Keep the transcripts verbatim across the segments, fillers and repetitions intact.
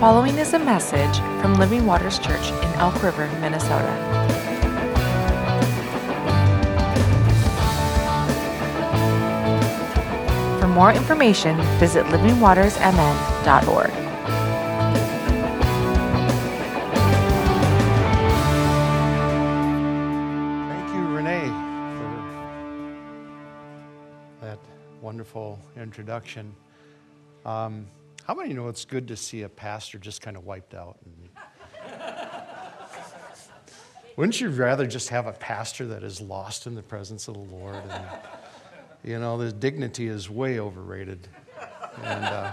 Following is a message from Living Waters Church in Elk River, Minnesota. For more information, visit living waters m n dot org. Thank you, Renee, for that wonderful introduction. Um, How many know it's good to see a pastor just kind of wiped out? And wouldn't you rather just have a pastor that is lost in the presence of the Lord? And, you know, the dignity is way overrated. And uh,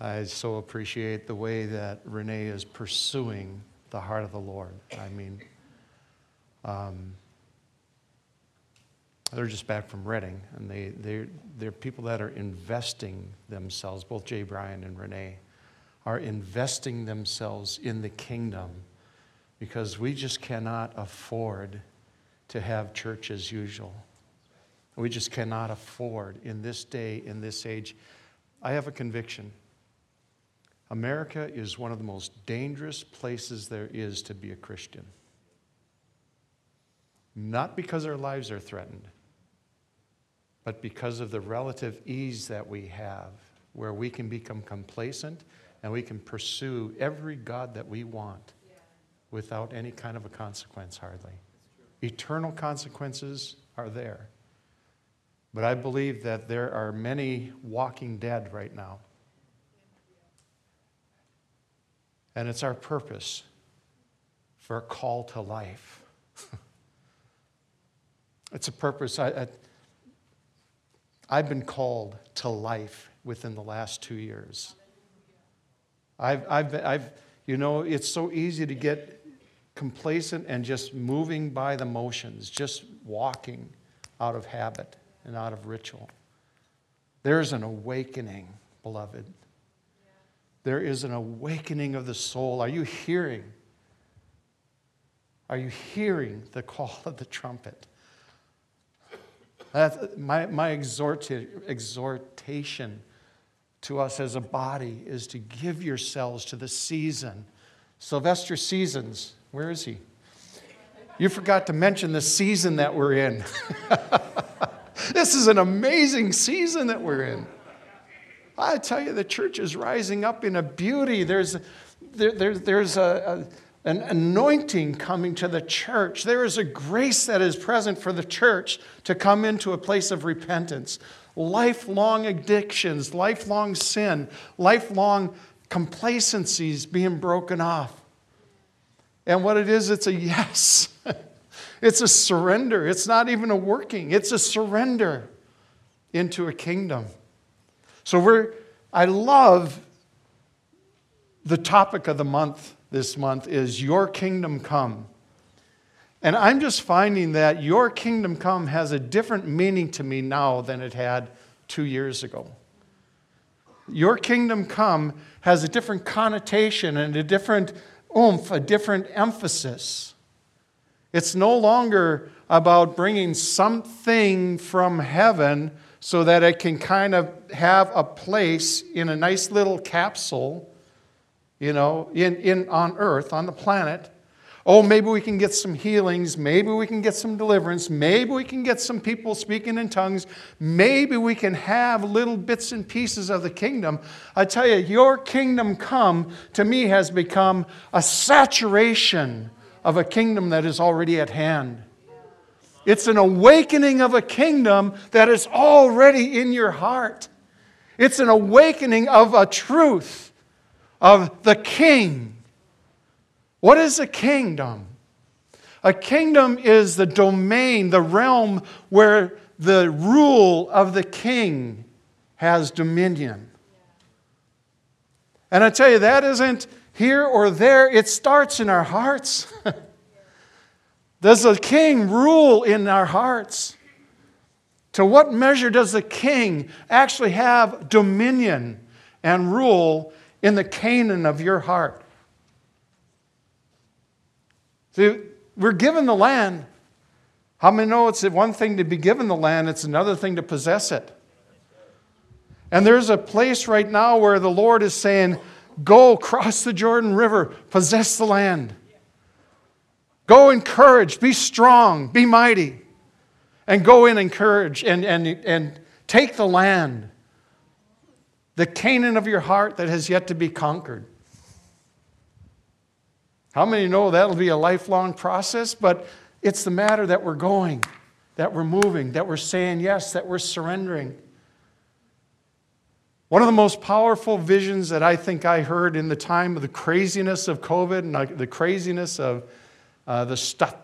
I so appreciate the way that Renee is pursuing the heart of the Lord. I mean, um, they're just back from Reading, and they, they're, they're people that are investing themselves. Both Jay Bryan and Renee are investing themselves in the kingdom, because we just cannot afford to have church as usual. We just cannot afford in this day, in this age. I have a conviction. America is one of the most dangerous places there is to be a Christian. Not because our lives are threatened, but because of the relative ease that we have, where we can become complacent and we can pursue every God that we want without any kind of a consequence, hardly. Eternal consequences are there. But I believe that there are many walking dead right now. And it's our purpose for a call to life. It's a purpose. I, I, I've been called to life within the last two years. I've, I've, I've, you know, it's so easy to get complacent and just moving by the motions, just walking out of habit and out of ritual. There's an awakening, beloved. There is an awakening of the soul. Are you hearing? Are you hearing the call of the trumpet? That's my my exhorti- exhortation to us as a body is to give yourselves to the season. Sylvester Seasons, where is he? You forgot to mention the season that we're in. This is an amazing season that we're in. I tell you, the church is rising up in a beauty. There's there, there there's a, a an anointing coming to the church. There is a grace that is present for the church to come into a place of repentance. Lifelong addictions, lifelong sin, lifelong complacencies being broken off. And what it is, it's a yes. It's a surrender. It's not even a working. It's a surrender into a kingdom. So we're, I love the topic of the month. This month is Your Kingdom Come. And I'm just finding that Your Kingdom Come has a different meaning to me now than it had two years ago. Your Kingdom Come has a different connotation and a different oomph, a different emphasis. It's no longer about bringing something from heaven so that it can kind of have a place in a nice little capsule, you know, in, in on earth, on the planet. Oh, maybe we can get some healings. Maybe we can get some deliverance. Maybe we can get some people speaking in tongues. Maybe we can have little bits and pieces of the kingdom. I tell you, Your Kingdom Come, to me, has become a saturation of a kingdom that is already at hand. It's an awakening of a kingdom that is already in your heart. It's an awakening of a truth of the King. What is a kingdom? A kingdom is the domain, the realm where the rule of the King has dominion. And I tell you, that isn't here or there. It starts in our hearts. Does the King rule in our hearts? To what measure does the King actually have dominion and rule in the Canaan of your heart? See, we're given the land. How many know it's one thing to be given the land, it's another thing to possess it? And there's a place right now where the Lord is saying, go cross the Jordan River, possess the land. Go encourage, be strong, be mighty. And go in and encourage and, and, and take the land, the Canaan of your heart that has yet to be conquered. How many know that'll be a lifelong process? But it's the matter that we're going, that we're moving, that we're saying yes, that we're surrendering. One of the most powerful visions that I think I heard in the time of the craziness of COVID and the craziness of uh, the stuff,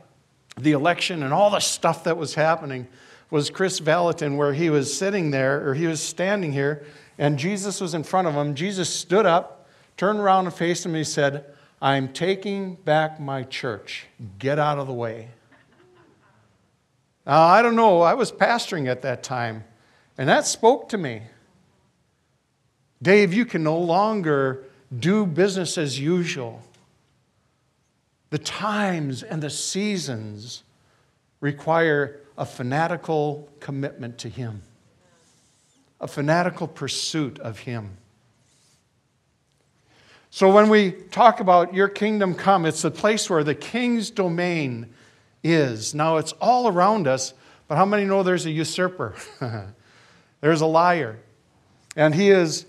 the election and all the stuff that was happening was Chris Vallotton, where he was sitting there, or he was standing here, and Jesus was in front of him. Jesus stood up, turned around and faced him, and he said, I'm taking back my church. Get out of the way. Now, I don't know. I was pastoring at that time, and that spoke to me. Dave, you can no longer do business as usual. The times and the seasons require a fanatical commitment to Him, a fanatical pursuit of Him. So when we talk about your kingdom come, it's the place where the king's domain is. Now, it's all around us, but how many know there's a usurper? There's a liar. And he is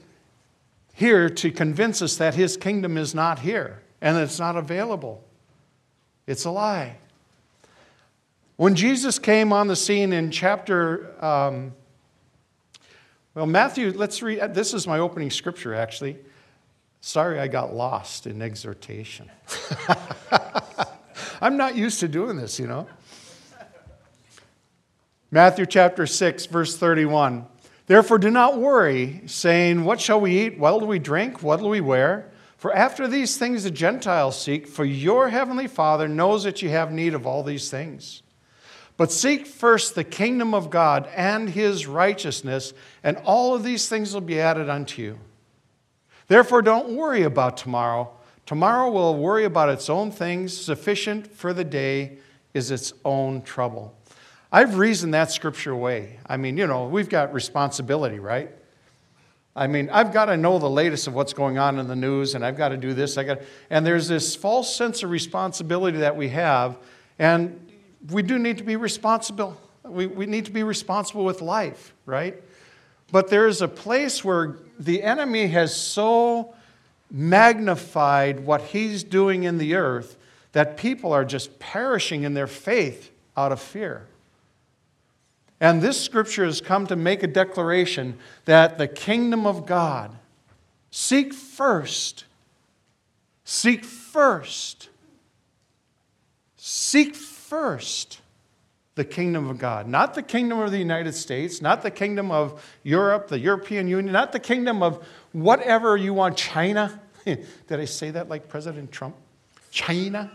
here to convince us that his kingdom is not here and it's not available. It's a lie. When Jesus came on the scene in chapter, um, well, Matthew, let's read, this is my opening scripture actually. Sorry I got lost in exhortation. I'm not used to doing this, you know. Matthew chapter six, verse thirty-one. Therefore, do not worry, saying, what shall we eat? What will we drink? What will we wear? For after these things the Gentiles seek, for your heavenly Father knows that you have need of all these things. But seek first the kingdom of God and His righteousness, and all of these things will be added unto you. Therefore, don't worry about tomorrow. Tomorrow will worry about its own things. Sufficient for the day is its own trouble. I've reasoned that scripture away. I mean, you know, we've got responsibility, right? I mean, I've got to know the latest of what's going on in the news, and I've got to do this. I got, and there's this false sense of responsibility that we have, and we do need to be responsible. We, we need to be responsible with life, right? But there is a place where the enemy has so magnified what he's doing in the earth that people are just perishing in their faith out of fear. And this scripture has come to make a declaration that the kingdom of God, seek first, seek first, seek first the kingdom of God. Not the kingdom of the United States, not the kingdom of Europe, the European Union, not the kingdom of whatever you want, China. Did I say that like President Trump? China?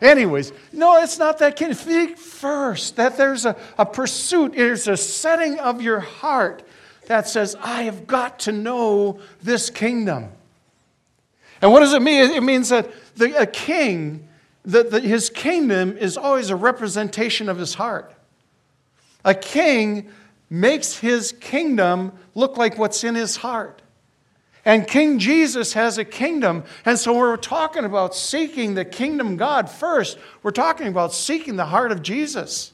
Anyways, no, it's not that kingdom. Think first that there's a, a pursuit, there's a setting of your heart that says, I have got to know this kingdom. And what does it mean? It means that the, a king, that his kingdom is always a representation of his heart. A king makes his kingdom look like what's in his heart. And King Jesus has a kingdom. And so we're talking about seeking the kingdom of God first. We're talking about seeking the heart of Jesus.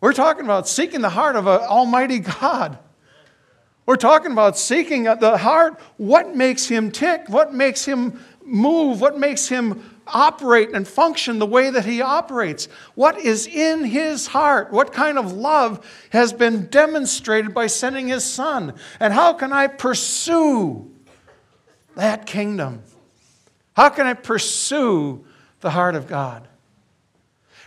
We're talking about seeking the heart of an almighty God. We're talking about seeking the heart. What makes Him tick? What makes Him move? What makes Him operate and function the way that He operates? What is in His heart? What kind of love has been demonstrated by sending His Son? And how can I pursue that kingdom? How can I pursue the heart of God?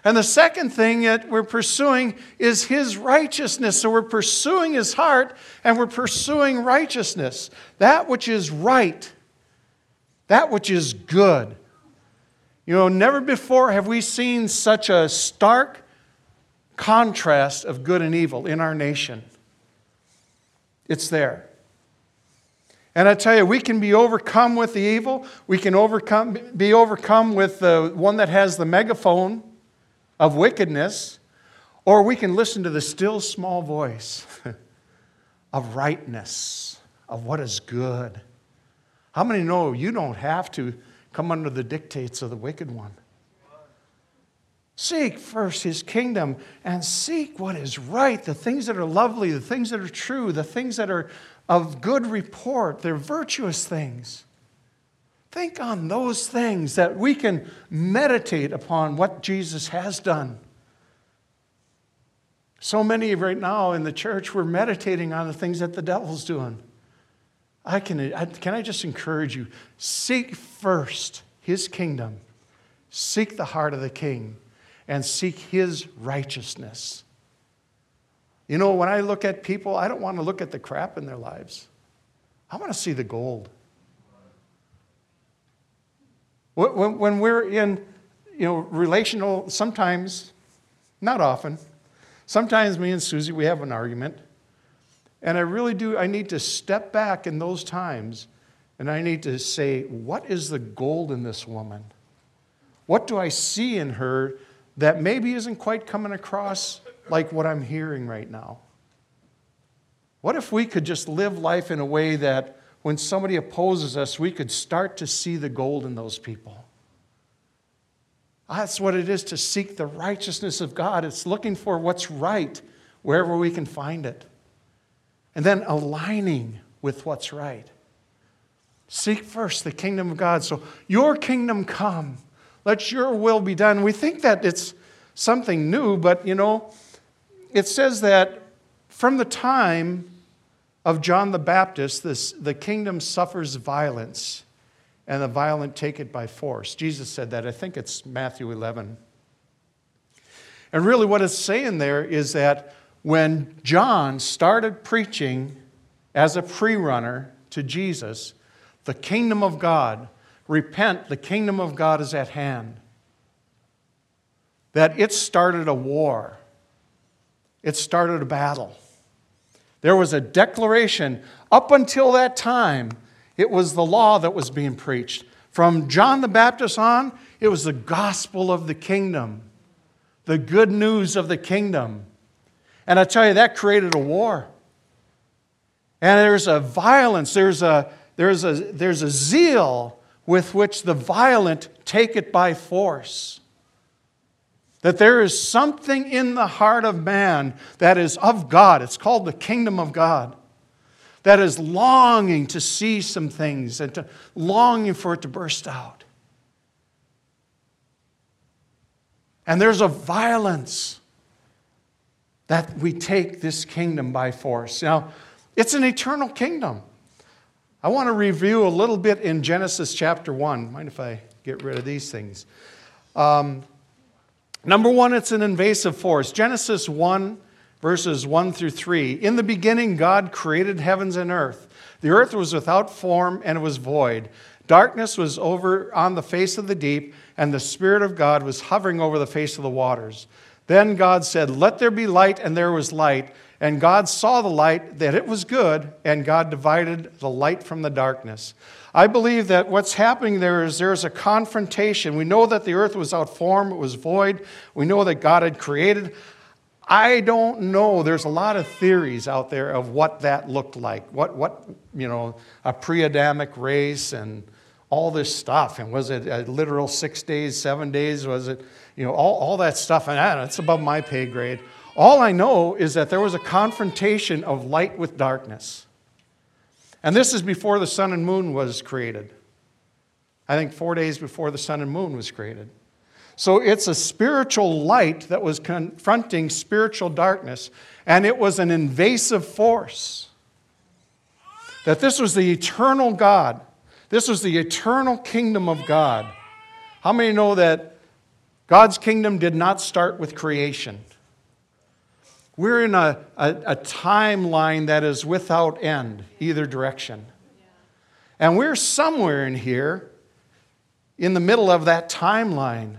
And the second thing that we're pursuing is His righteousness. So we're pursuing His heart and we're pursuing righteousness. That which is right. That which is good. You know, never before have we seen such a stark contrast of good and evil in our nation. It's there. And I tell you, we can be overcome with the evil. We can overcome, be overcome with the one that has the megaphone of wickedness, or we can listen to the still small voice of rightness, of what is good. How many know you don't have to come under the dictates of the wicked one? Seek first his kingdom and seek what is right, the things that are lovely, the things that are true, the things that are of good report, they're virtuous things. Think on those things that we can meditate upon what Jesus has done. So many right now in the church, we're meditating on the things that the devil's doing. I can, I, can I just encourage you, seek first his kingdom. Seek the heart of the king and seek his righteousness. You know, when I look at people, I don't want to look at the crap in their lives. I want to see the gold. When, when we're in, you know, relational, sometimes, not often, sometimes me and Susie, we have an argument. And I really do, I need to step back in those times and I need to say, what is the gold in this woman? What do I see in her that maybe isn't quite coming across like what I'm hearing right now? What if we could just live life in a way that when somebody opposes us, we could start to see the gold in those people? That's what it is to seek the righteousness of God. It's looking for what's right wherever we can find it. And then aligning with what's right. Seek first the kingdom of God. So your kingdom come. Let your will be done. We think that it's something new, but you know, it says that from the time of John the Baptist, this, the kingdom suffers violence, and the violent take it by force. Jesus said that. I think it's Matthew eleven. And really what it's saying there is that when John started preaching as a pre-runner to Jesus, the kingdom of God, repent, the kingdom of God is at hand, that it started a war. It started a battle. There was a declaration. Up until that time, it was the law that was being preached. From John the Baptist on, it was the gospel of the kingdom, the good news of the kingdom. And I tell you, that created a war. And there's a violence, there's a, there's a, there's a zeal with which the violent take it by force. That there is something in the heart of man that is of God. It's called the kingdom of God. That is longing to see some things and to, longing for it to burst out. And there's a violence that we take this kingdom by force. Now, it's an eternal kingdom. I want to review a little bit in Genesis chapter one. Mind if I get rid of these things? Um... Number one, it's an invasive force. Genesis one, verses one through three. In the beginning, God created heavens and earth. The earth was without form and it was void. Darkness was over on the face of the deep, and the Spirit of God was hovering over the face of the waters. Then God said, "Let there be light," and there was light. And God saw the light, that it was good, and God divided the light from the darkness. I believe that what's happening there is there's a confrontation. We know that the earth was without form, it was void. We know that God had created. I don't know. There's a lot of theories out there of what that looked like. What, what you know, a pre-Adamic race and all this stuff. And was it a literal six days, seven days? Was it, you know, all, all that stuff. And I don't know, it's above my pay grade. All I know is that there was a confrontation of light with darkness. And this is before the sun and moon was created. I think four days before the sun and moon was created. So it's a spiritual light that was confronting spiritual darkness. And it was an invasive force. That this was the eternal God. This was the eternal kingdom of God. How many know that God's kingdom did not start with creation? We're in a, a, a timeline that is without end, either direction. And we're somewhere in here, in the middle of that timeline,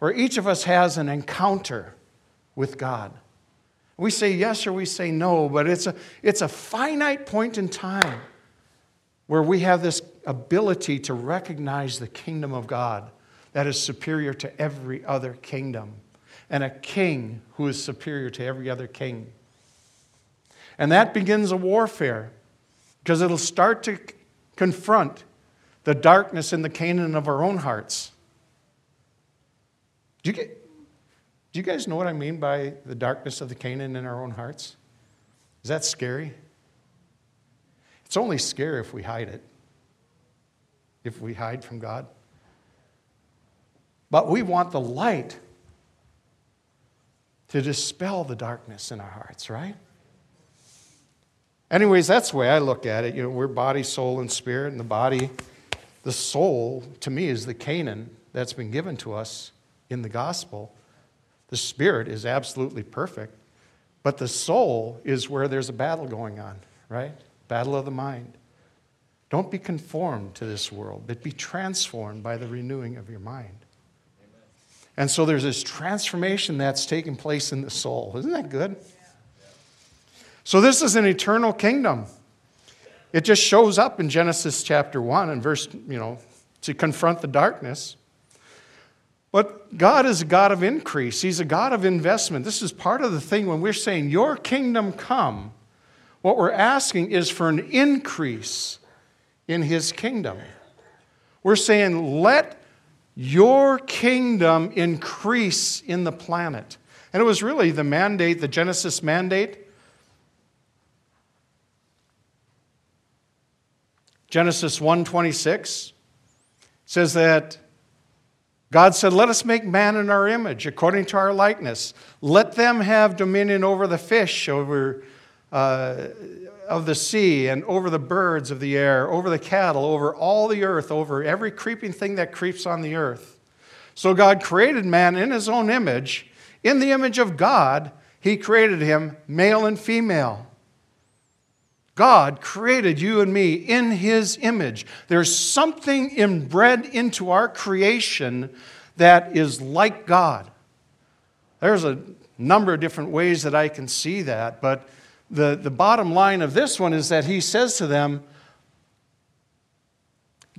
where each of us has an encounter with God. We say yes or we say no, but it's a, it's a finite point in time where we have this ability to recognize the kingdom of God that is superior to every other kingdom. And a king who is superior to every other king. And that begins a warfare, because it'll start to confront the darkness in the Canaan of our own hearts. Do you get, do you guys know what I mean by the darkness of the Canaan in our own hearts? Is that scary? It's only scary if we hide it, if we hide from God. But we want the light to dispel the darkness in our hearts, right? Anyways, that's the way I look at it. You know, we're body, soul, and spirit, and the body, the soul, to me, is the Canaan that's been given to us in the gospel. The spirit is absolutely perfect, but the soul is where there's a battle going on, right? Battle of the mind. Don't be conformed to this world, but be transformed by the renewing of your mind. Amen. And so there's this transformation that's taking place in the soul. Isn't that good? So this is an eternal kingdom. It just shows up in Genesis chapter one and verse, you know, to confront the darkness. But God is a God of increase. He's a God of investment. This is part of the thing when we're saying, your kingdom come, what we're asking is for an increase in his kingdom. We're saying, let your kingdom increase in the planet. And it was really the mandate, the Genesis mandate. Genesis one twenty-six says that God said, let us make man in our image, according to our likeness. Let them have dominion over the fish over uh, of the sea and over the birds of the air, over the cattle, over all the earth, over every creeping thing that creeps on the earth. So God created man in his own image. In the image of God, he created him, male and female. God created you and me in his image. There's something inbred into our creation that is like God. There's a number of different ways that I can see that, but the, the bottom line of this one is that he says to them,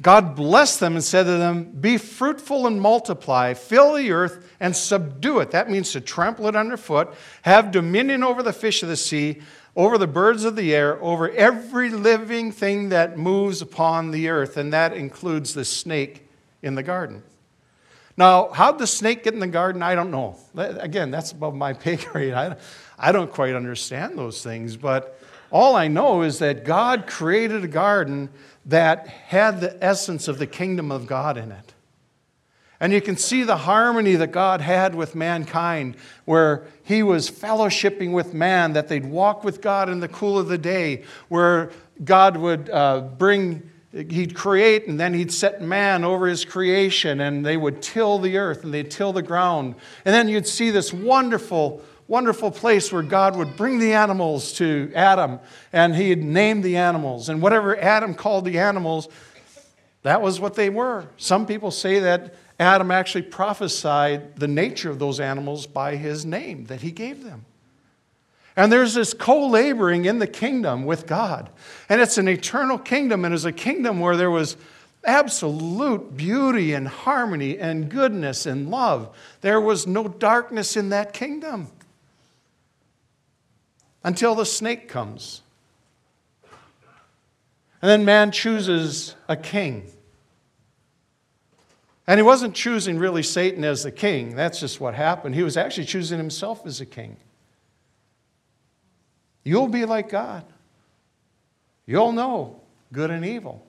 God blessed them and said to them, be fruitful and multiply, fill the earth and subdue it. That means to trample it underfoot, have dominion over the fish of the sea, over the birds of the air, over every living thing that moves upon the earth, and that includes the snake in the garden. Now, how'd the snake get in the garden? I don't know. Again, that's above my pay grade. I, I don't quite understand those things, but all I know is that God created a garden that had the essence of the kingdom of God in it. And you can see the harmony that God had with mankind, where he was fellowshipping with man, that they'd walk with God in the cool of the day, where God would uh, bring, he'd create, and then he'd set man over his creation, and they would till the earth, and they'd till the ground. And then you'd see this wonderful, wonderful place where God would bring the animals to Adam, and he'd name the animals. And whatever Adam called the animals, that was what they were. Some people say that Adam actually prophesied the nature of those animals by his name that he gave them. And there's this co-laboring in the kingdom with God. And it's an eternal kingdom, and it's a kingdom where there was absolute beauty and harmony and goodness and love. There was no darkness in that kingdom until the snake comes. And then man chooses a king. And he wasn't choosing really Satan as the king. That's just what happened. He was actually choosing himself as a king. You'll be like God. You'll know good and evil.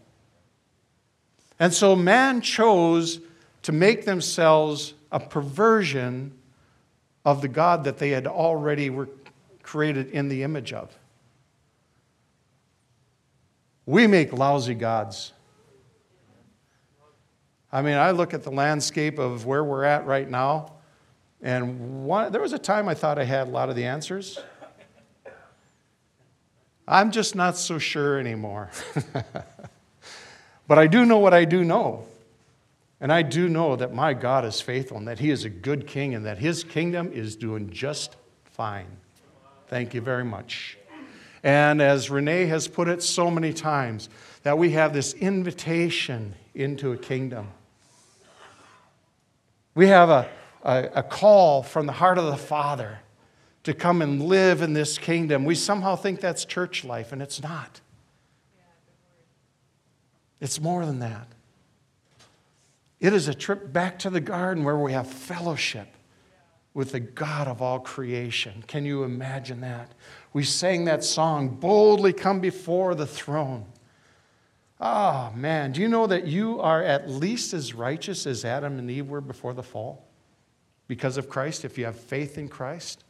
And so man chose to make themselves a perversion of the God that they had already were created in the image of. We make lousy gods. I mean, I look at the landscape of where we're at right now, and one, there was a time I thought I had a lot of the answers. I'm just not so sure anymore. But I do know what I do know. And I do know that my God is faithful, and that he is a good king, and that his kingdom is doing just fine. Thank you very much. And as Renee has put it so many times, that we have this invitation into a kingdom. We have a, a, a call from the heart of the Father to come and live in this kingdom, we somehow think that's church life, and it's not. It's more than that. It is a trip back to the garden where we have fellowship with the God of all creation. Can you imagine that? We sang that song, boldly come before the throne. Oh, man, do you know that you are at least as righteous as Adam and Eve were before the fall? Because of Christ, if you have faith in Christ.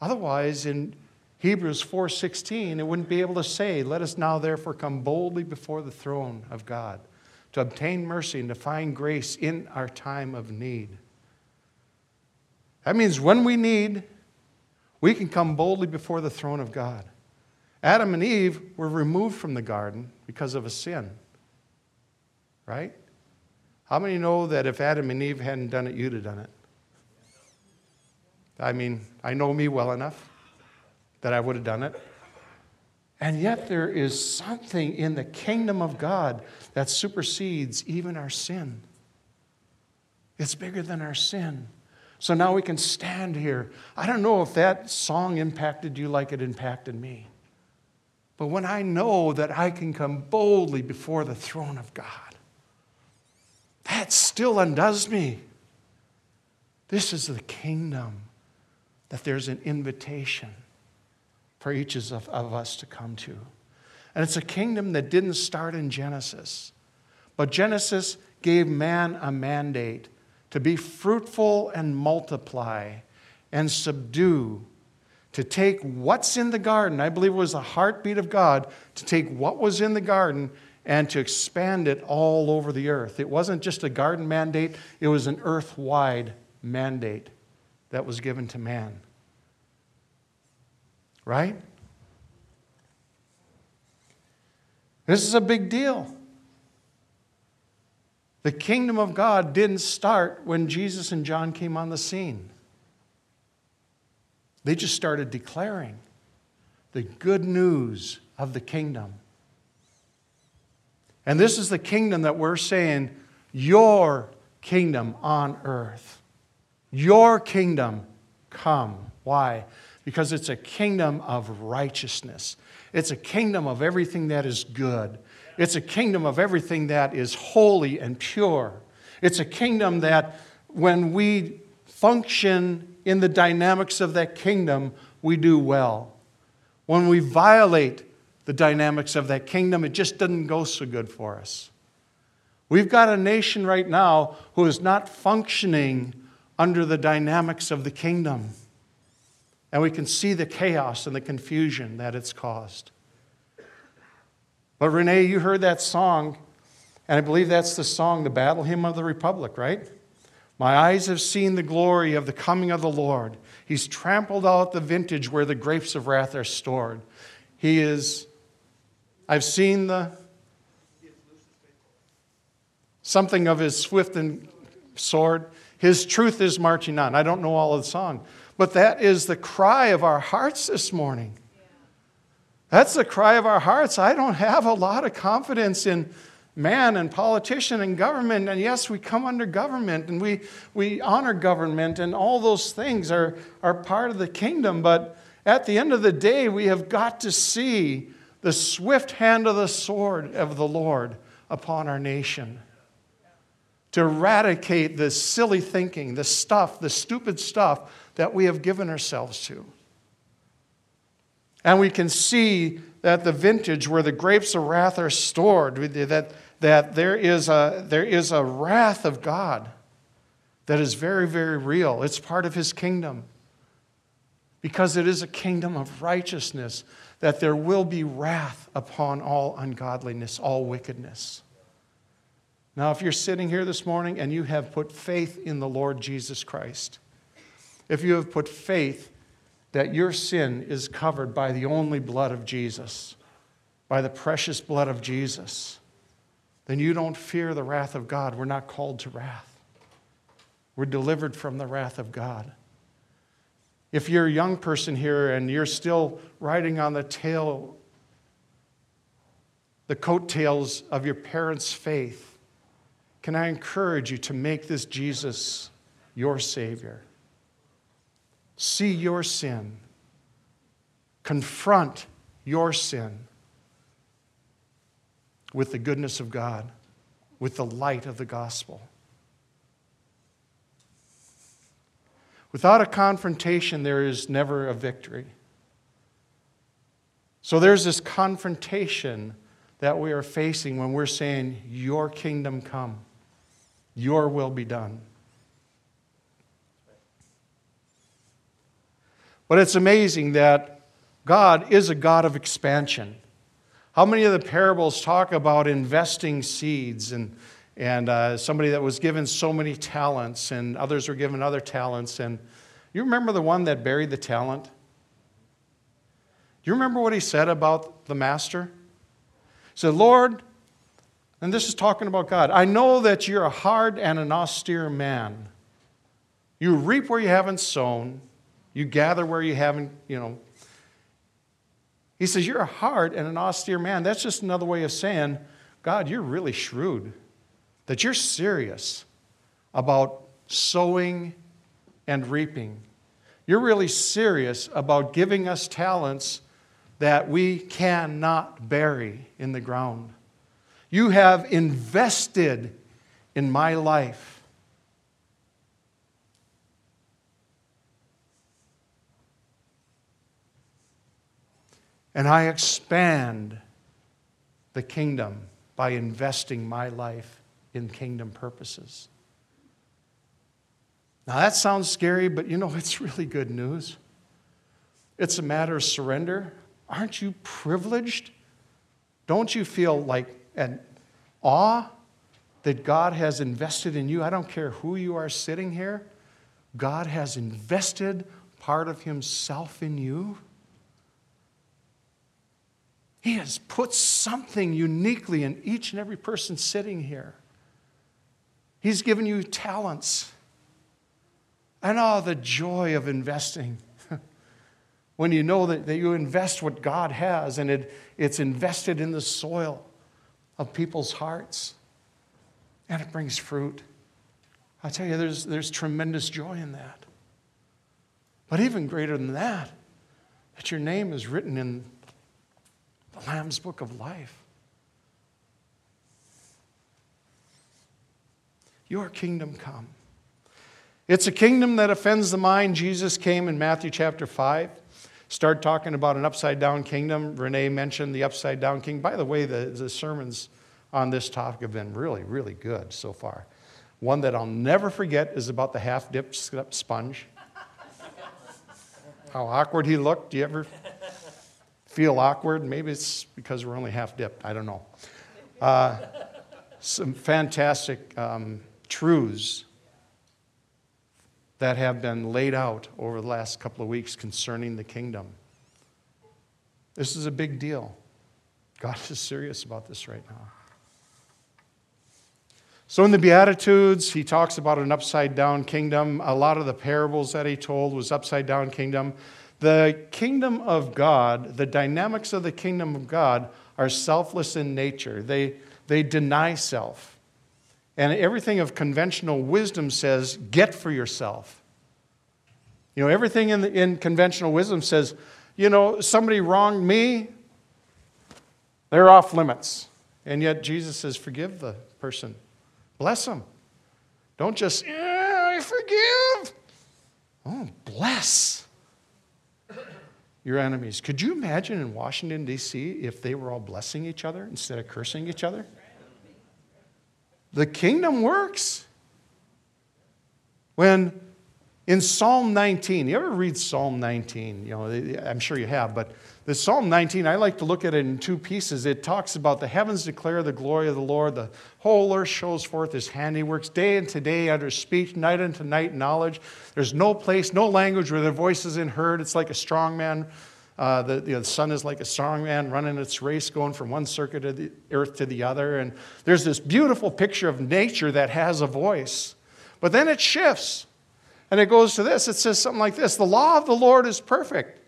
Otherwise, in Hebrews four sixteen, it wouldn't be able to say, let us now therefore come boldly before the throne of God to obtain mercy and to find grace in our time of need. That means when we need, we can come boldly before the throne of God. Adam and Eve were removed from the garden because of a sin, right? How many know that if Adam and Eve hadn't done it, you'd have done it? I mean, I know me well enough that I would have done it. And yet there is something in the kingdom of God that supersedes even our sin. It's bigger than our sin. So now we can stand here. I don't know if that song impacted you like it impacted me. But when I know that I can come boldly before the throne of God, that still undoes me. This is the kingdom, that there's an invitation for each of, of us to come to. And it's a kingdom that didn't start in Genesis. But Genesis gave man a mandate to be fruitful and multiply and subdue, to take what's in the garden. I believe it was the heartbeat of God to take what was in the garden and to expand it all over the earth. It wasn't just a garden mandate. It was an earth-wide mandate that was given to man. Right? This is a big deal. The kingdom of God didn't start when Jesus and John came on the scene. They just started declaring the good news of the kingdom. And this is the kingdom that we're saying, your kingdom on earth. Your kingdom come. Why? Because it's a kingdom of righteousness. It's a kingdom of everything that is good. It's a kingdom of everything that is holy and pure. It's a kingdom that when we function in the dynamics of that kingdom, we do well. When we violate the dynamics of that kingdom, it just doesn't go so good for us. We've got a nation right now who is not functioning under the dynamics of the kingdom. And we can see the chaos and the confusion that it's caused. But Renee, you heard that song, and I believe that's the song, the Battle Hymn of the Republic, right? My eyes have seen the glory of the coming of the Lord. He's trampled out the vintage where the grapes of wrath are stored. He is, I've seen the, something of his swift and sword. His truth is marching on. I don't know all of the song. But that is the cry of our hearts this morning. That's the cry of our hearts. I don't have a lot of confidence in man and politician and government. And yes, we come under government and we, we honor government, and all those things are, are part of the kingdom. But at the end of the day, we have got to see the swift hand of the sword of the Lord upon our nation, to eradicate the silly thinking, the stuff, the stupid stuff that we have given ourselves to. And we can see that the vintage where the grapes of wrath are stored, that, that there is a, there is a wrath of God that is very, very real. It's part of his kingdom. Because it is a kingdom of righteousness, that there will be wrath upon all ungodliness, all wickedness. Now, if you're sitting here this morning and you have put faith in the Lord Jesus Christ, if you have put faith that your sin is covered by the only blood of Jesus, by the precious blood of Jesus, then you don't fear the wrath of God. We're not called to wrath. We're delivered from the wrath of God. If you're a young person here and you're still riding on the tail, the coattails of your parents' faith, can I encourage you to make this Jesus your Savior? see your sin, confront your sin with the goodness of God, with the light of the gospel. Without a confrontation, there is never a victory. So there's this confrontation that we are facing when we're saying, your kingdom come, your will be done. But it's amazing that God is a God of expansion. How many of the parables talk about investing seeds and, and uh, somebody that was given so many talents and others were given other talents? And you remember the one that buried the talent? Do you remember what he said about the master? He said, Lord, and this is talking about God, I know that you're a hard and an austere man. You reap where you haven't sown. You gather where you haven't, you know. He says, you're a hard and an austere man. That's just another way of saying, God, you're really shrewd. That you're serious about sowing and reaping. You're really serious about giving us talents that we cannot bury in the ground. You have invested in my life. And I expand the kingdom by investing my life in kingdom purposes. Now that sounds scary, but you know, it's really good news. It's a matter of surrender. Aren't you privileged? Don't you feel like an awe that God has invested in you? I don't care who you are sitting here. God has invested part of himself in you. He has put something uniquely in each and every person sitting here. He's given you talents. And oh, the joy of investing. When you know that, that you invest what God has and it, it's invested in the soil of people's hearts. And it brings fruit. I tell you, there's, there's tremendous joy in that. But even greater than that, that your name is written in the Lamb's Book of Life. Your kingdom come. It's a kingdom that offends the mind. Jesus came in Matthew chapter five. Started talking about an upside-down kingdom. Renee mentioned the upside-down king. By the way, the, the sermons on this topic have been really, really good so far. One that I'll never forget is about the half-dipped sponge. How awkward he looked. Do you ever feel awkward? Maybe it's because we're only half-dipped. I don't know. Uh, some fantastic um, truths that have been laid out over the last couple of weeks concerning the kingdom. This is a big deal. God is serious about this right now. So in the Beatitudes, he talks about an upside-down kingdom. A lot of the parables that he told was upside-down kingdom. The kingdom of God, the dynamics of the kingdom of God are selfless in nature. They, they deny self. And everything of conventional wisdom says, get for yourself. You know, everything in, the, in conventional wisdom says, you know, somebody wronged me, they're off limits. And yet Jesus says, forgive the person. Bless them. Don't just, yeah, I forgive. Oh, bless your enemies. Could you imagine in Washington, D C, if they were all blessing each other instead of cursing each other? The kingdom works. When in Psalm nineteen, you ever read Psalm nineteen? You know, I'm sure you have, but the Psalm nineteen, I like to look at it in two pieces. It talks about the heavens declare the glory of the Lord, the whole earth shows forth his handiworks, day unto day under speech, night unto night knowledge. There's no place, no language where their voice isn't heard. It's like a strong man. Uh, the, you know, the sun is like a strong man running its race, going from one circuit of the earth to the other. And there's this beautiful picture of nature that has a voice. But then it shifts. And it goes to this. It says something like this. The law of the Lord is perfect,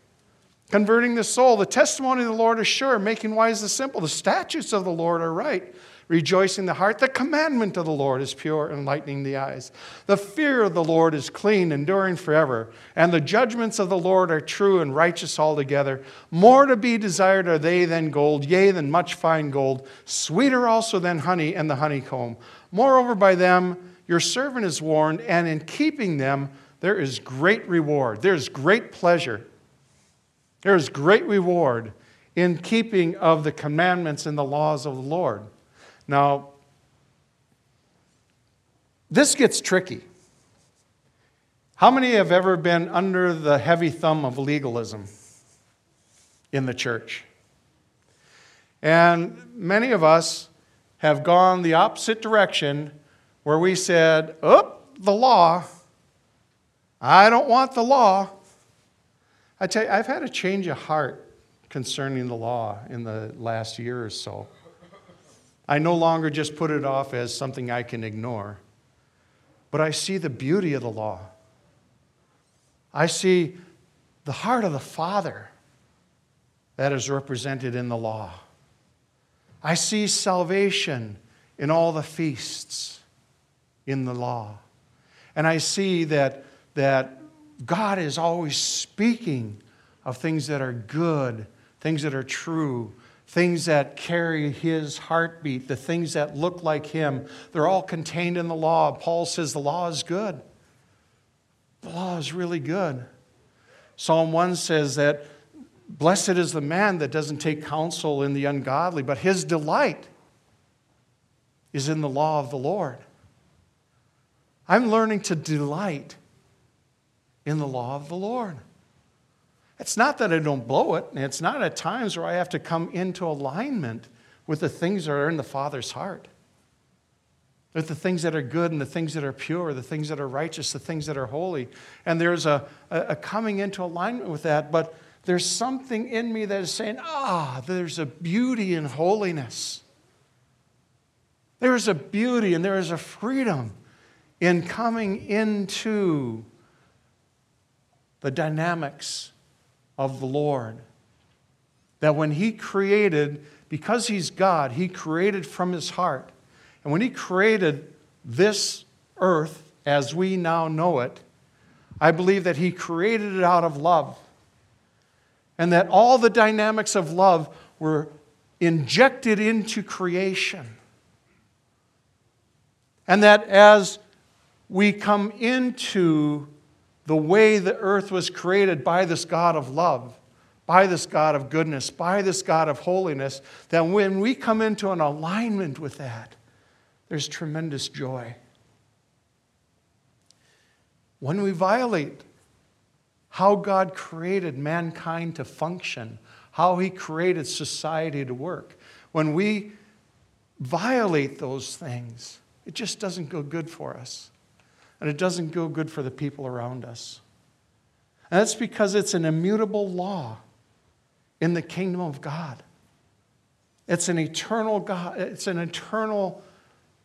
converting the soul. The testimony of the Lord is sure, making wise the simple. The statutes of the Lord are right, rejoicing the heart. The commandment of the Lord is pure, enlightening the eyes. The fear of the Lord is clean, enduring forever. And the judgments of the Lord are true and righteous altogether. More to be desired are they than gold, yea, than much fine gold. Sweeter also than honey and the honeycomb. Moreover, by them your servant is warned, and in keeping them there is great reward. There is great pleasure. There is great reward in keeping of the commandments and the laws of the Lord. Now, this gets tricky. How many have ever been under the heavy thumb of legalism in the church? And many of us have gone the opposite direction where we said, oh, the law. I don't want the law. I tell you, I've had a change of heart concerning the law in the last year or so. I no longer just put it off as something I can ignore, but I see the beauty of the law. I see the heart of the Father that is represented in the law. I see salvation in all the feasts in the law. And I see that, that God is always speaking of things that are good, things that are true, things that carry his heartbeat, the things that look like him. They're all contained in the law. Paul says the law is good. The law is really good. Psalm one says that blessed is the man that doesn't take counsel in the ungodly, but his delight is in the law of the Lord. I'm learning to delight in the law of the Lord. It's not that I don't blow it, and it's not at times where I have to come into alignment with the things that are in the Father's heart, with the things that are good and the things that are pure, the things that are righteous, the things that are holy. And there's a, a, a coming into alignment with that, but there's something in me that is saying, ah, there's a beauty in holiness. There is a beauty and there is a freedom in coming into the dynamics of the Lord. That when he created, because he's God, he created from his heart. And when he created this earth as we now know it, I believe that he created it out of love. And that all the dynamics of love were injected into creation. And that as we come into the way the earth was created by this God of love, by this God of goodness, by this God of holiness, that when we come into an alignment with that, there's tremendous joy. When we violate how God created mankind to function, how he created society to work, when we violate those things, it just doesn't go good for us. And it doesn't go good for the people around us. And that's because it's an immutable law in the kingdom of God. It's an eternal God, it's an eternal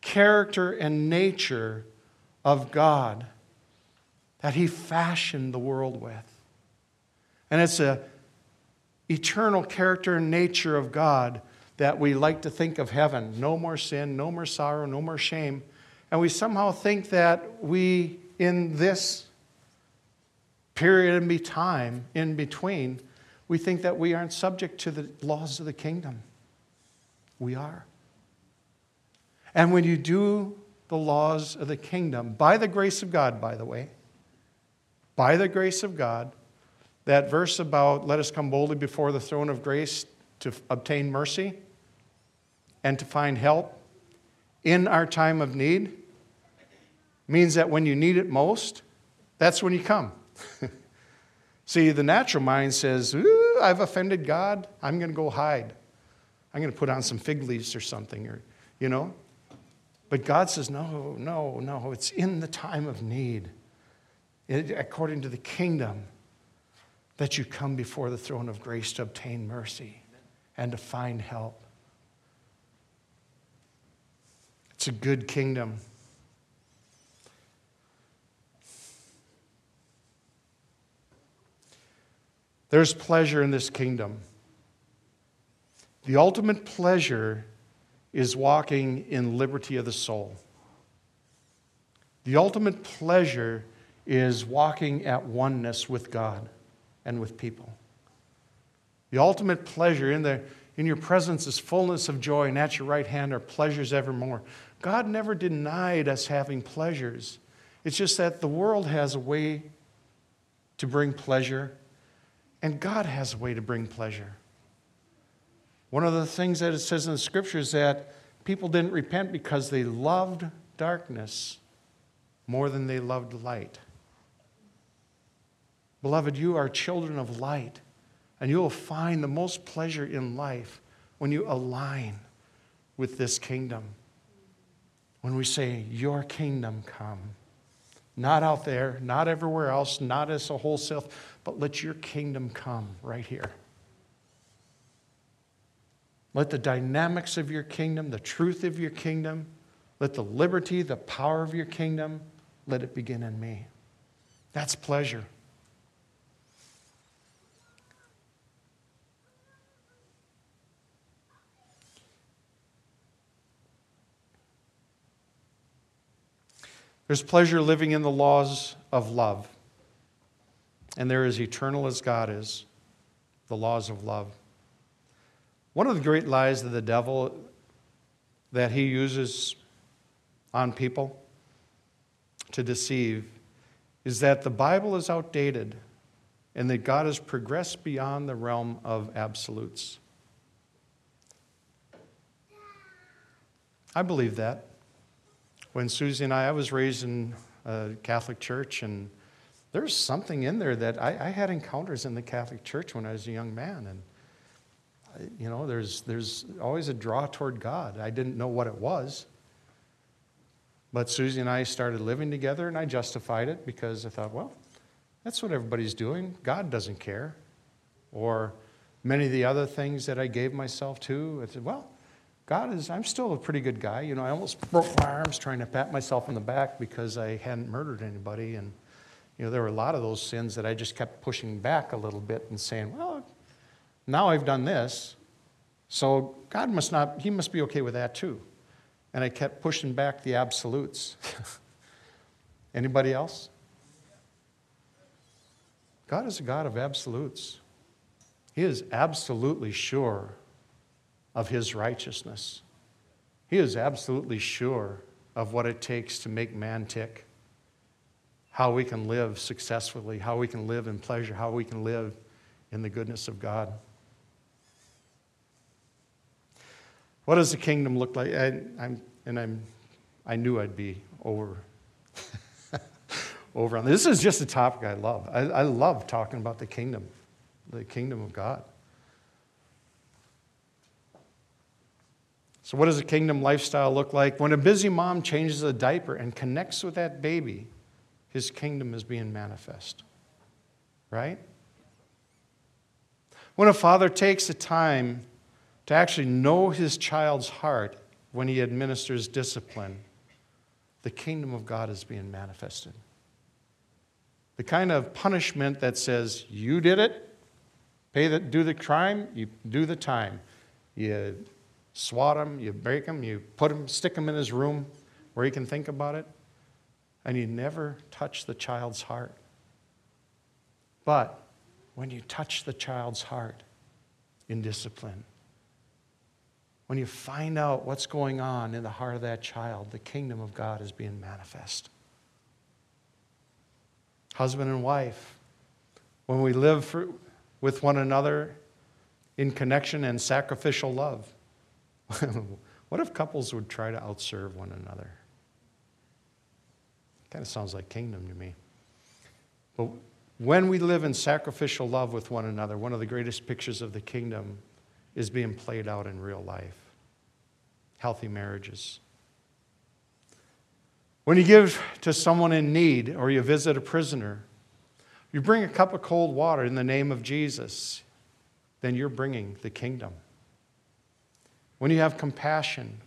character and nature of God that he fashioned the world with. And it's an eternal character and nature of God that we like to think of heaven. No more sin, no more sorrow, no more shame. And we somehow think that we, in this period of time in between, we think that we aren't subject to the laws of the kingdom. We are. And when you do the laws of the kingdom, by the grace of God, by the way, by the grace of God, that verse about let us come boldly before the throne of grace to obtain mercy and to find help in our time of need means that when you need it most, that's when you come. See, the natural mind says, ooh, I've offended God. I'm going to go hide. I'm going to put on some fig leaves or something, or you know. But God says, no, no, no. It's in the time of need, it, according to the kingdom, that you come before the throne of grace to obtain mercy and to find help. It's a good kingdom. There's pleasure in this kingdom. The ultimate pleasure is walking in liberty of the soul. The ultimate pleasure is walking at oneness with God and with people. The ultimate pleasure in the in your presence is fullness of joy, and at your right hand are pleasures evermore. God never denied us having pleasures. It's just that the world has a way to bring pleasure, and God has a way to bring pleasure. One of the things that it says in the Scripture is that people didn't repent because they loved darkness more than they loved light. Beloved, you are children of light, and you will find the most pleasure in life when you align with this kingdom. When we say, your kingdom come. Not out there, not everywhere else, not as a whole self, but let your kingdom come right here. Let the dynamics of your kingdom, the truth of your kingdom, let the liberty, the power of your kingdom, let it begin in me. That's pleasure. There's pleasure living in the laws of love. And they're as eternal as God is, the laws of love. One of the great lies of the devil that he uses on people to deceive is that the Bible is outdated and that God has progressed beyond the realm of absolutes. I believe that. When Susie and I, I was raised in a Catholic church, and there's something in there that I, I had encounters in the Catholic church when I was a young man, and I, you know, there's there's always a draw toward God. I didn't know what it was, but Susie and I started living together, and I justified it because I thought, well, that's what everybody's doing. God doesn't care, or many of the other things that I gave myself to. I said, well, God is, I'm still a pretty good guy. You know, I almost broke my arms trying to pat myself on the back because I hadn't murdered anybody. And, you know, there were a lot of those sins that I just kept pushing back a little bit and saying, well, now I've done this, so God must not, he must be okay with that too. And I kept pushing back the absolutes. Anybody else? God is a God of absolutes. He is absolutely sure of his righteousness. He is absolutely sure of what it takes to make man tick, how we can live successfully, how we can live in pleasure, how we can live in the goodness of God. What does the kingdom look like? I, I'm, and I'm, I knew I'd be over, over on this. This is just a topic I love. I, I love talking about the kingdom, the kingdom of God. So what does a kingdom lifestyle look like? When a busy mom changes a diaper and connects with that baby, his kingdom is being manifest, right? When a father takes the time to actually know his child's heart when he administers discipline, the kingdom of God is being manifested. The kind of punishment that says, you did it, pay the, do the crime, you do the time. You swat him, you break him, you put him, stick him in his room where he can think about it, and you never touch the child's heart. But when you touch the child's heart in discipline, when you find out what's going on in the heart of that child, the kingdom of God is being manifest. Husband and wife, when we live for, with one another in connection and sacrificial love, what if couples would try to outserve one another? Kind of sounds like kingdom to me. But when we live in sacrificial love with one another, one of the greatest pictures of the kingdom is being played out in real life. Healthy marriages. When you give to someone in need or you visit a prisoner, you bring a cup of cold water in the name of Jesus, then you're bringing the kingdom. When you have compassion,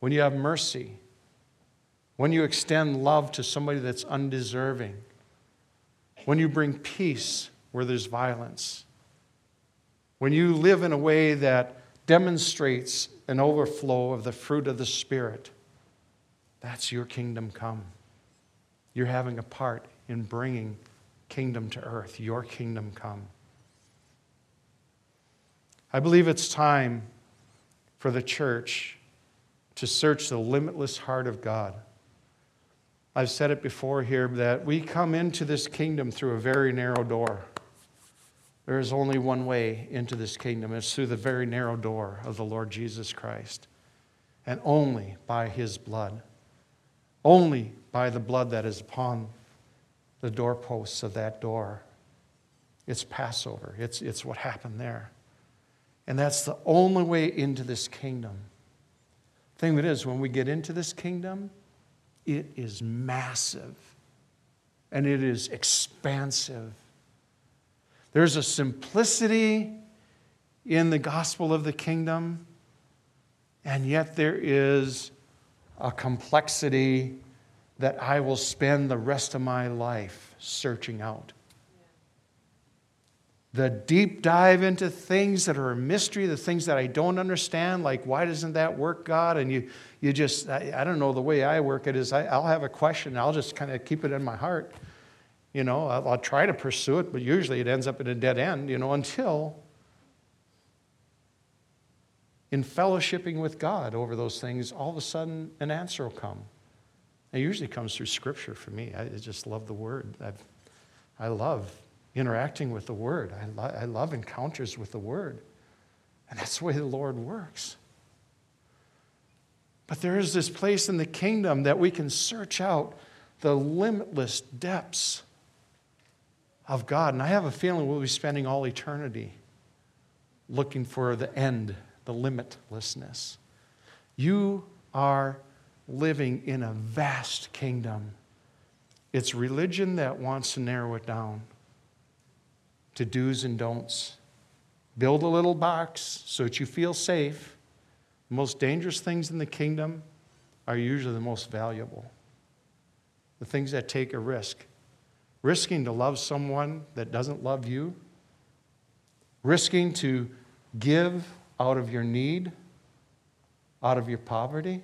when you have mercy, when you extend love to somebody that's undeserving, when you bring peace where there's violence. When you live in a way that demonstrates an overflow of the fruit of the Spirit, that's your kingdom come. You're having a part in bringing kingdom to earth, your kingdom come. I believe it's time for the church to search the limitless heart of God. I've said it before here that we come into this kingdom through a very narrow door. There is only one way into this kingdom. It's through the very narrow door of the Lord Jesus Christ, and only by his blood. Only by the blood that is upon the doorposts of that door. It's Passover. It's, it's what happened there. And that's the only way into this kingdom. The thing that is, when we get into this kingdom, it is massive. And it is expansive. There's a simplicity in the gospel of the kingdom, and yet there is a complexity that I will spend the rest of my life searching out. The deep dive into things that are a mystery, the things that I don't understand, like why doesn't that work, God? And you, you just, I, I don't know, the way I work it is I, I'll have a question, I'll just kind of keep it in my heart. You know, I'll, I'll try to pursue it, but usually it ends up in a dead end, you know, until in fellowshipping with God over those things, all of a sudden an answer will come. It usually comes through Scripture for me. I just love the Word. I've, I love interacting with the Word. I, lo- I love encounters with the Word. And that's the way the Lord works. But there is this place in the kingdom that we can search out the limitless depths of God. And I have a feeling we'll be spending all eternity looking for the end, the limitlessness. You are living in a vast kingdom. It's religion that wants to narrow it down to do's and don'ts. Build a little box so that you feel safe. The most dangerous things in the kingdom are usually the most valuable. The things that take a risk. Risking to love someone that doesn't love you. Risking to give out of your need, out of your poverty,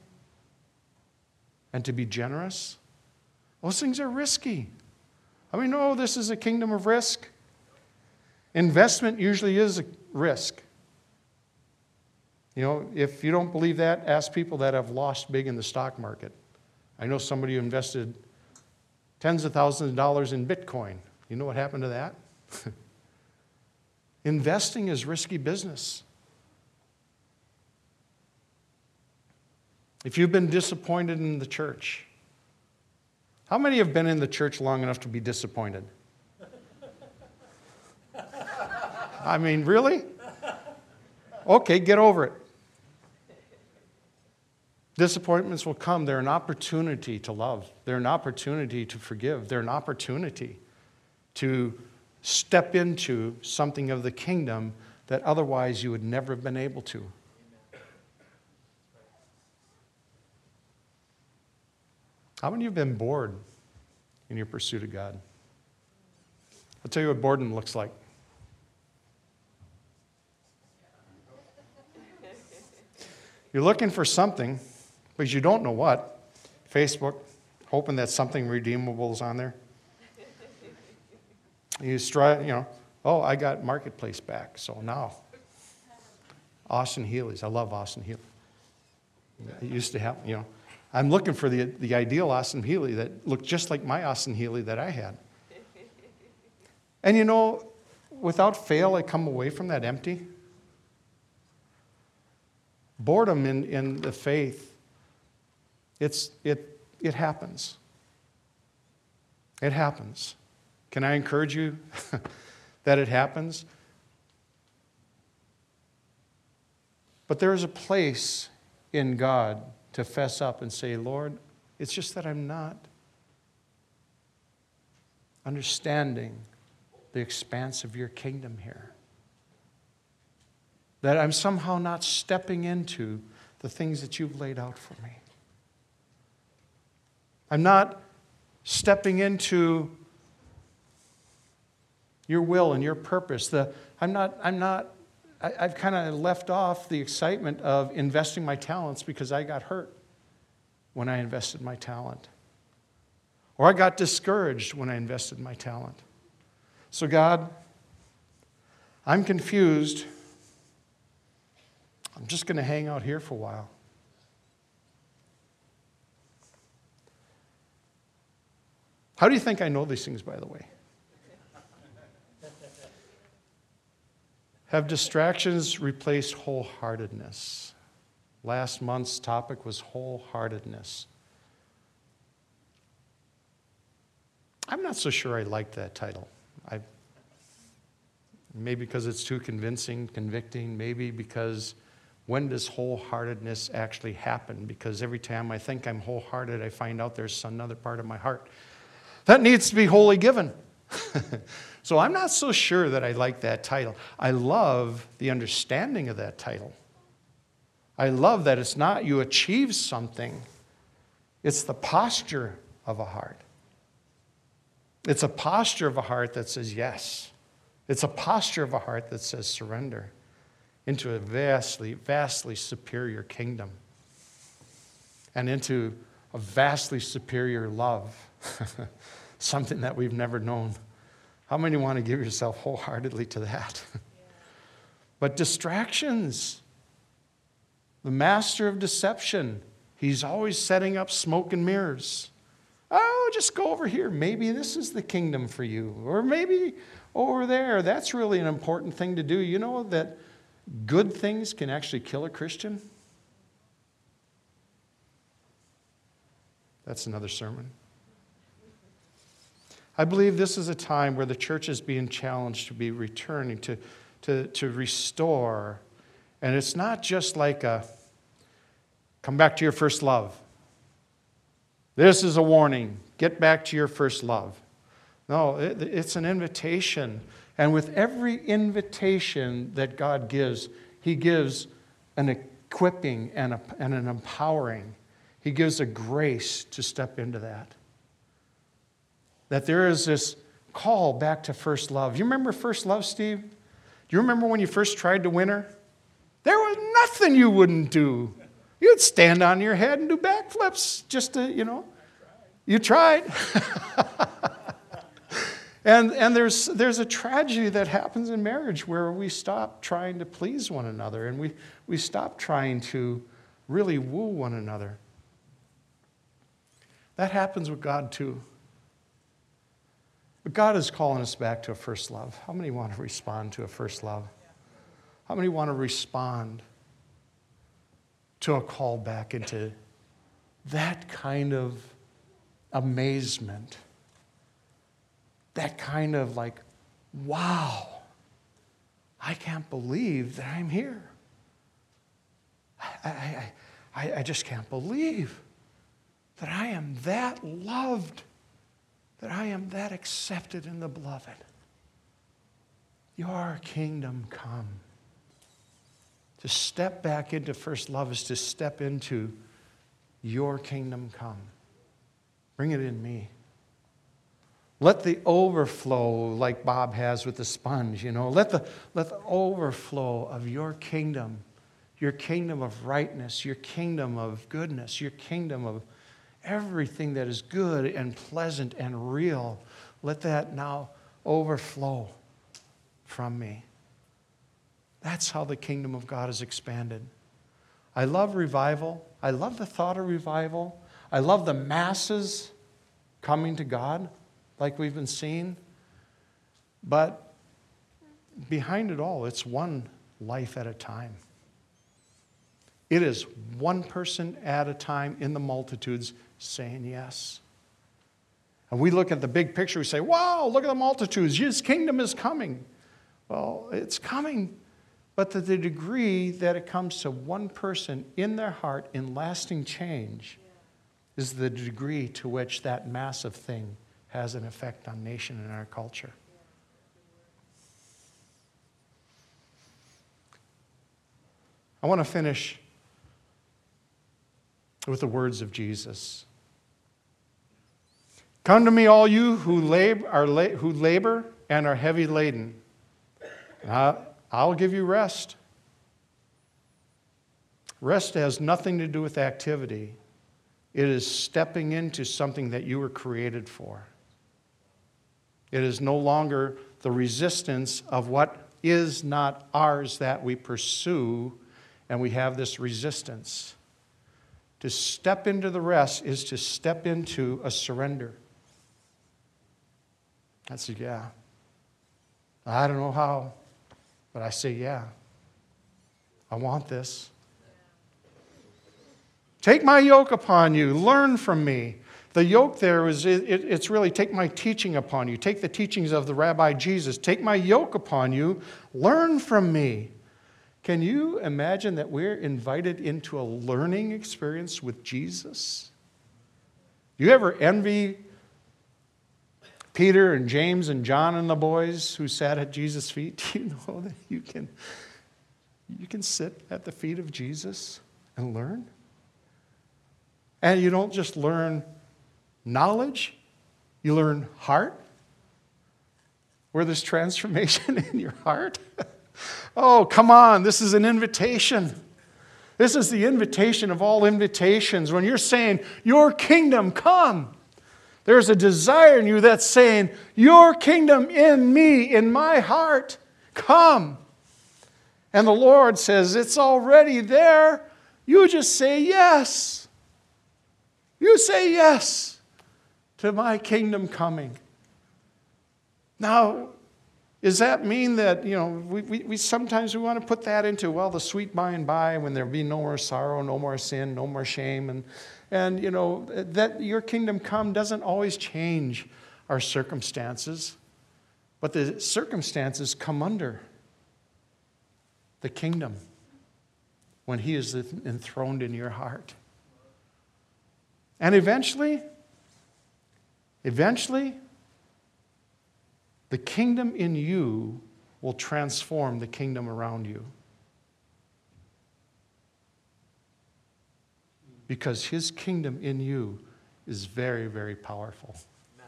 and to be generous. Those things are risky. I mean, no, this is a kingdom of risk. Investment usually is a risk. You know, if you don't believe that, ask people that have lost big in the stock market. I know somebody who invested tens of thousands of dollars in Bitcoin. You know what happened to that? Investing is risky business. If you've been disappointed in the church, how many have been in the church long enough to be disappointed? I mean, really? Okay, get over it. Disappointments will come. They're an opportunity to love. They're an opportunity to forgive. They're an opportunity to step into something of the kingdom that otherwise you would never have been able to. How many of you have been bored in your pursuit of God? I'll tell you what boredom looks like. You're looking for something, because you don't know what. Facebook, hoping that something redeemable is on there. You strive, you know, oh, I got Marketplace back, so now. Austin Healey's, I love Austin Healey. It used to happen, you know. I'm looking for the, the ideal Austin Healey that looked just like my Austin Healey that I had. And you know, without fail, I come away from that empty. Boredom in, in the faith. It's it it happens. It happens. Can I encourage you that it happens? But there is a place in God to fess up and say, Lord, it's just that I'm not understanding the expanse of your kingdom here. That I'm somehow not stepping into the things that you've laid out for me. I'm not stepping into your will and your purpose. The I'm not, I'm not, I, I've kind of left off the excitement of investing my talents because I got hurt when I invested my talent. Or I got discouraged when I invested my talent. So God, I'm confused. I'm just going to hang out here for a while. How do you think I know these things, by the way? Have distractions replaced wholeheartedness? Last month's topic was wholeheartedness. I'm not so sure I like that title. I, maybe because it's too convincing, convicting, maybe because when does wholeheartedness actually happen? Because every time I think I'm wholehearted, I find out there's another part of my heart that needs to be wholly given. So I'm not so sure that I like that title. I love the understanding of that title. I love that it's not you achieve something. It's the posture of a heart. It's a posture of a heart that says yes. It's a posture of a heart that says surrender into a vastly, vastly superior kingdom and into a vastly superior love. Something that we've never known. How many want to give yourself wholeheartedly to that? But distractions, the master of deception, he's always setting up smoke and mirrors. Oh, just go over here. Maybe this is the kingdom for you. Or maybe over there. That's really an important thing to do. You know that good things can actually kill a Christian? That's another sermon. I believe this is a time where the church is being challenged to be returning, to, to, to restore. And it's not just like a, come back to your first love. This is a warning. Get back to your first love. No, it, it's an invitation. And with every invitation that God gives, he gives an equipping and, a, and an empowering. He gives a grace to step into that. That there is this call back to first love. You remember first love, Steve? Do you remember when you first tried to win her? There was nothing you wouldn't do. You'd stand on your head and do backflips just to, you know. You tried. and and there's there's a tragedy that happens in marriage where we stop trying to please one another and we, we stop trying to really woo one another. That happens with God too. But God is calling us back to a first love. How many want to respond to a first love? How many want to respond to a call back into that kind of amazement? That kind of like, wow, I can't believe that I'm here. I, I, I, I just can't believe that I am that loved. That I am that accepted in the beloved. Your kingdom come. To step back into first love is to step into your kingdom come. Bring it in me. Let the overflow, like Bob has with the sponge, you know, let the, let the overflow of your kingdom, your kingdom of rightness, your kingdom of goodness, your kingdom of everything that is good and pleasant and real, let that now overflow from me. That's how the kingdom of God is expanded. I love revival. I love the thought of revival. I love the masses coming to God like we've been seeing. But behind it all, it's one life at a time. It is one person at a time in the multitudes saying yes. And we look at the big picture, we say, wow, look at the multitudes, his kingdom is coming. Well, it's coming, but to the degree that it comes to one person in their heart in lasting change is the degree to which that massive thing has an effect on nation and our culture. I want to finish with the words of Jesus. Come to me, all you who labor, who labor and are heavy laden. I'll give you rest. Rest has nothing to do with activity. It is stepping into something that you were created for. It is no longer the resistance of what is not ours that we pursue, and we have this resistance. To step into the rest is to step into a surrender. I say, yeah. I don't know how, but I say, yeah. I want this. Take my yoke upon you. Learn from me. The yoke there is, it, it, it's really take my teaching upon you. Take the teachings of the Rabbi Jesus. Take my yoke upon you. Learn from me. Can you imagine that we're invited into a learning experience with Jesus? Do you ever envy Peter and James and John and the boys who sat at Jesus' feet? Do you know that you can, you can sit at the feet of Jesus and learn? And you don't just learn knowledge, you learn heart, where there's transformation in your heart. Oh, come on, this is an invitation. This is the invitation of all invitations. When you're saying, your kingdom come, there's a desire in you that's saying, your kingdom in me, in my heart, come. And the Lord says, it's already there. You just say yes. You say yes to my kingdom coming. Now, does that mean that, you know, we, we, we sometimes we want to put that into, well, the sweet by and by when there'll be no more sorrow, no more sin, no more shame. And, and you know, that your kingdom come doesn't always change our circumstances, but the circumstances come under the kingdom when he is enthroned in your heart. And eventually, eventually, the kingdom in you will transform the kingdom around you. Because his kingdom in you is very, very powerful. Amen.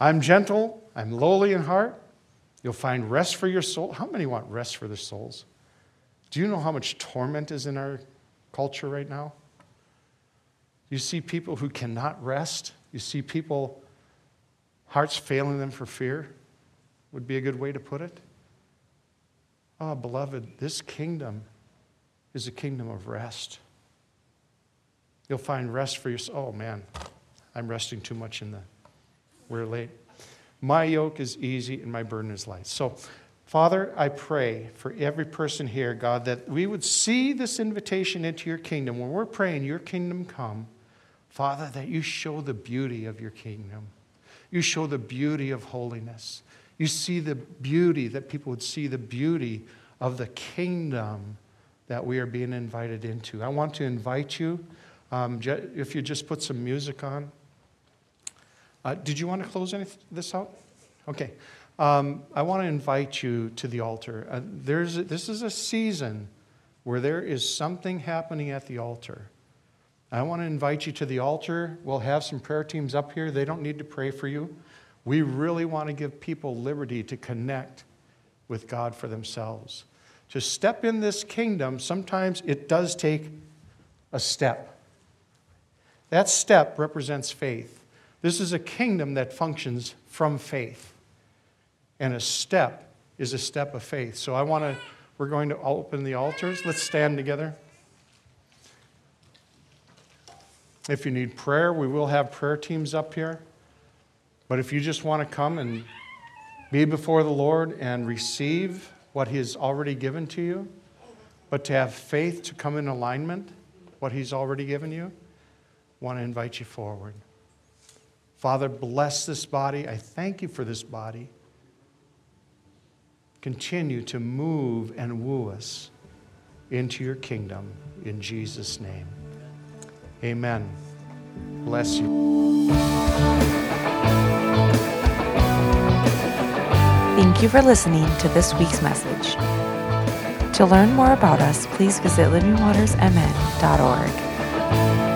I'm gentle, I'm lowly in heart. You'll find rest for your soul. How many want rest for their souls? Do you know how much torment is in our culture right now? You see people who cannot rest. You see people, hearts failing them for fear, would be a good way to put it. Oh, beloved, this kingdom is a kingdom of rest. You'll find rest for your soul. Oh, man, I'm resting too much in the, we're late. My yoke is easy and my burden is light. So, Father, I pray for every person here, God, that we would see this invitation into your kingdom. When we're praying, your kingdom come, Father, that you show the beauty of your kingdom. You show the beauty of holiness. You see the beauty, that people would see the beauty of the kingdom that we are being invited into. I want to invite you, um, if you just put some music on. Uh, did you want to close any, this out? Okay. Um, I want to invite you to the altar. Uh, there's, this is a season where there is something happening at the altar. I want to invite you to the altar. We'll have some prayer teams up here. They don't need to pray for you. We really want to give people liberty to connect with God for themselves. To step in this kingdom, sometimes it does take a step. That step represents faith. This is a kingdom that functions from faith. And a step is a step of faith. So I want to, we're going to open the altars. Let's stand together. If you need prayer, we will have prayer teams up here. But if you just want to come and be before the Lord and receive what he has already given to you, but to have faith to come in alignment, what he's already given you, I want to invite you forward. Father, bless this body. I thank you for this body. Continue to move and woo us into your kingdom in Jesus' name. Amen. Bless you. Thank you for listening to this week's message. To learn more about us, please visit living waters m n dot org.